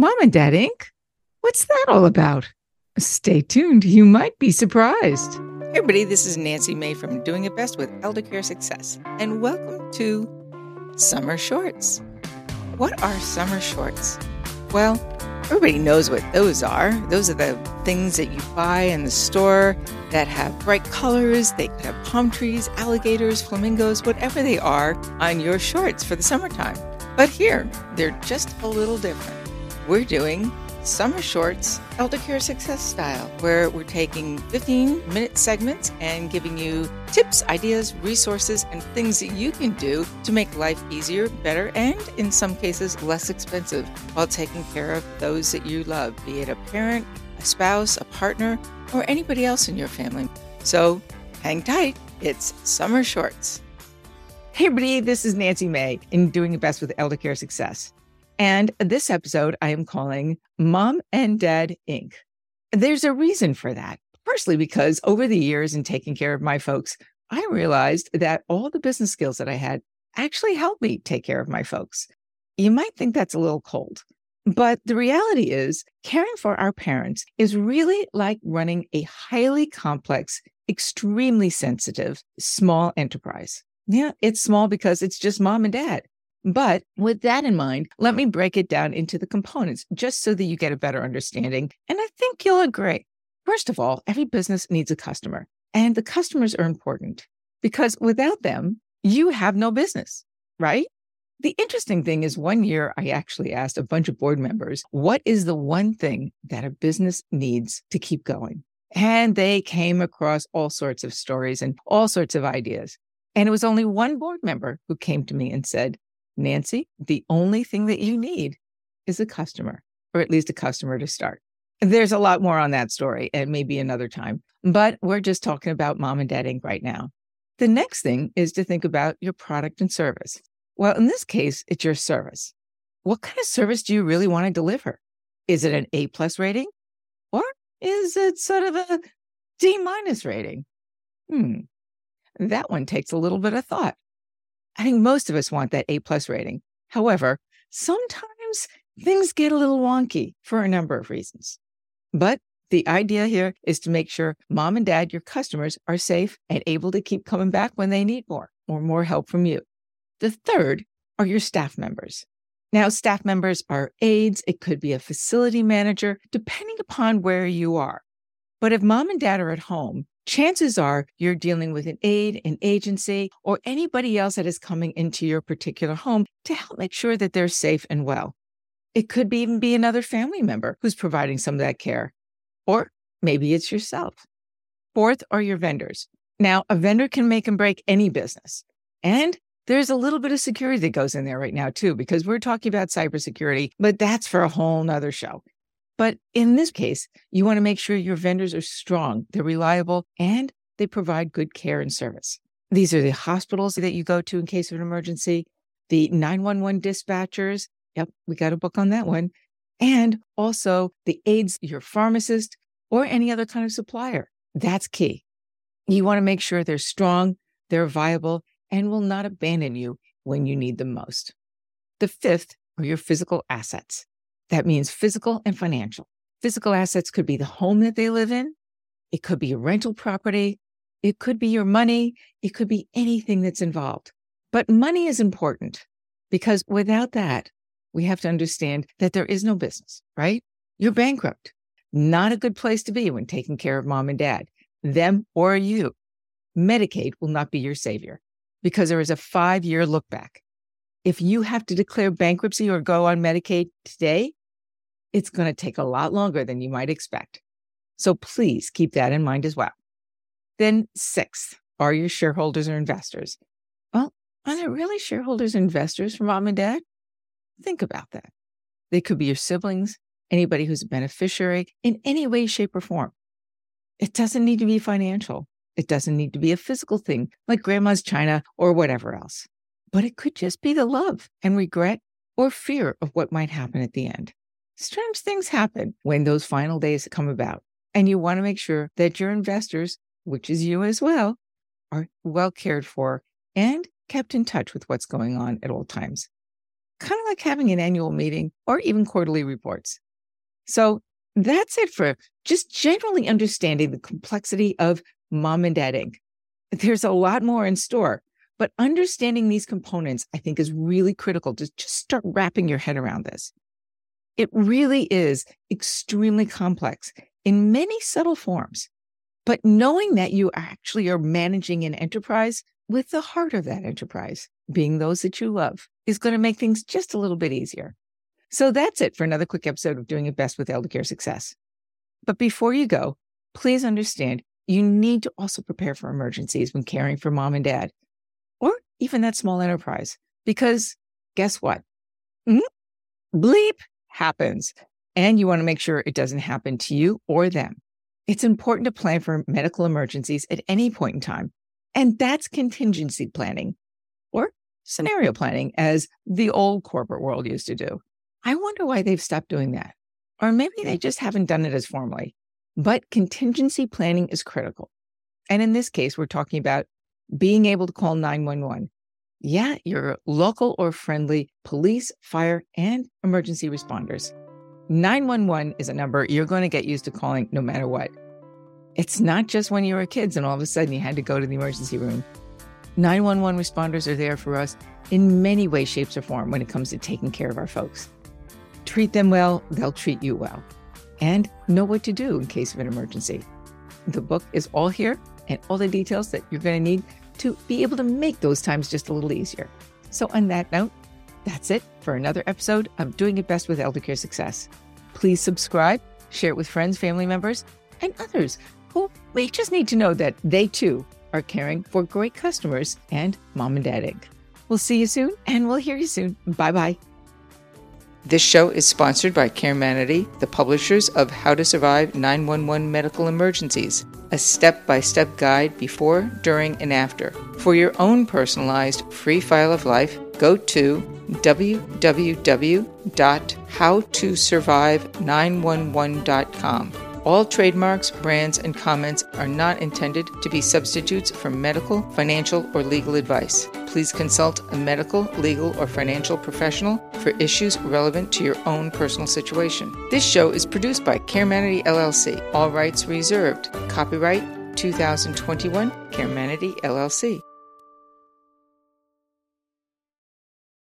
Mom and Dad Inc.? What's that all about? Stay tuned. You might be surprised. Hey, everybody. This is Nancy May from Doing It Best with Eldercare Success, and welcome to Summer Shorts. What are summer shorts? Well, everybody knows what those are. Those are the things that you buy in the store that have bright colors. They could have palm trees, alligators, flamingos, whatever they are on your shorts for the summertime. But here, they're just a little different. We're doing Summer Shorts Eldercare Success Style, where we're taking 15-minute segments and giving you tips, ideas, resources, and things that you can do to make life easier, better, and in some cases less expensive while taking care of those that you love, be it a parent, a spouse, a partner, or anybody else in your family. So hang tight. It's Summer Shorts. Hey, everybody. This is Nancy May in Doing It Best with Eldercare Success. And this episode, I am calling Mom and Dad, Inc. There's a reason for that, partially because over the years in taking care of my folks, I realized that all the business skills that I had actually helped me take care of my folks. You might think that's a little cold, but the reality is caring for our parents is really like running a highly complex, extremely sensitive, small enterprise. Yeah, it's small because it's just mom and dad. But with that in mind, let me break it down into the components just so that you get a better understanding. And I think you'll agree. First of all, every business needs a customer, and the customers are important because without them, you have no business, right? The interesting thing is one year I actually asked a bunch of board members, what is the one thing that a business needs to keep going? And they came across all sorts of stories and all sorts of ideas. And it was only one board member who came to me and said, Nancy, the only thing that you need is a customer, or at least a customer to start. There's a lot more on that story and maybe another time, but we're just talking about Mom and Dad Inc. right now. The next thing is to think about your product and service. Well, in this case, it's your service. What kind of service do you really want to deliver? Is it an A+ rating? Or is it sort of a D- rating? That one takes a little bit of thought. I think most of us want that A+ rating. However, sometimes things get a little wonky for a number of reasons. But the idea here is to make sure mom and dad, your customers, are safe and able to keep coming back when they need more or more help from you. The third are your staff members. Now, staff members are aides. It could be a facility manager, depending upon where you are. But if mom and dad are at home, chances are you're dealing with an aide, an agency, or anybody else that is coming into your particular home to help make sure that they're safe and well. It could even be another family member who's providing some of that care, or maybe it's yourself. Fourth are your vendors. Now, a vendor can make and break any business. And there's a little bit of security that goes in there right now, too, because we're talking about cybersecurity, but that's for a whole nother show. But in this case, you want to make sure your vendors are strong, they're reliable, and they provide good care and service. These are the hospitals that you go to in case of an emergency, the 911 dispatchers. Yep, we got a book on that one. And also the aides, your pharmacist, or any other kind of supplier. That's key. You want to make sure they're strong, they're viable, and will not abandon you when you need them most. The fifth are your physical assets. That means physical and financial. Physical assets could be the home that they live in. It could be a rental property. It could be your money. It could be anything that's involved. But money is important because without that, we have to understand that there is no business, right? You're bankrupt. Not a good place to be when taking care of mom and dad, them or you. Medicaid will not be your savior because there is a 5-year look back. If you have to declare bankruptcy or go on Medicaid today, it's going to take a lot longer than you might expect. So please keep that in mind as well. Then sixth, are your shareholders or investors? Well, are there really shareholders and investors for mom and dad? Think about that. They could be your siblings, anybody who's a beneficiary in any way, shape, or form. It doesn't need to be financial. It doesn't need to be a physical thing like grandma's china or whatever else. But it could just be the love and regret or fear of what might happen at the end. Strange things happen when those final days come about, and you want to make sure that your investors, which is you as well, are well cared for and kept in touch with what's going on at all times. kind of like having an annual meeting or even quarterly reports. So that's it for just generally understanding the complexity of Mom and Dad Inc. There's a lot more in store, but understanding these components, I think, is really critical to just start wrapping your head around this. It really is extremely complex in many subtle forms, but knowing that you actually are managing an enterprise with the heart of that enterprise, being those that you love, is going to make things just a little bit easier. So that's it for another quick episode of Doing It Best with Eldercare Success. But before you go, please understand you need to also prepare for emergencies when caring for Mom and Dad, or even that small enterprise, because guess what? Bleep happens, and you want to make sure it doesn't happen to you or them. It's important to plan for medical emergencies at any point in time, and that's contingency planning or scenario planning, as the old corporate world used to do. I wonder why they've stopped doing that, or maybe they just haven't done it as formally. But contingency planning is critical. And in this case, we're talking about being able to call 911. Yeah, your local or friendly police, fire, and emergency responders. 911 is a number you're going to get used to calling no matter what. It's not just when you were kids and all of a sudden you had to go to the emergency room. 911 responders are there for us in many ways, shapes, or form when it comes to taking care of our folks. Treat them well, they'll treat you well. And know what to do in case of an emergency. The book is all here and all the details that you're going to need to be able to make those times just a little easier. So on that note, that's it for another episode of Doing It Best with Eldercare Success. Please subscribe, share it with friends, family members, and others who may just need to know that they too are caring for great customers and Mom and Dad Inc. We'll see you soon, and we'll hear you soon. Bye-bye. This show is sponsored by CareManity, the publishers of How to Survive 911 Medical Emergencies, a step-by-step guide before, during, and after. For your own personalized free file of life, go to www.howtosurvive911.com. All trademarks, brands, and comments are not intended to be substitutes for medical, financial, or legal advice. Please consult a medical, legal, or financial professional for issues relevant to your own personal situation. This show is produced by CareManity, LLC. All rights reserved. Copyright 2021, CareManity, LLC.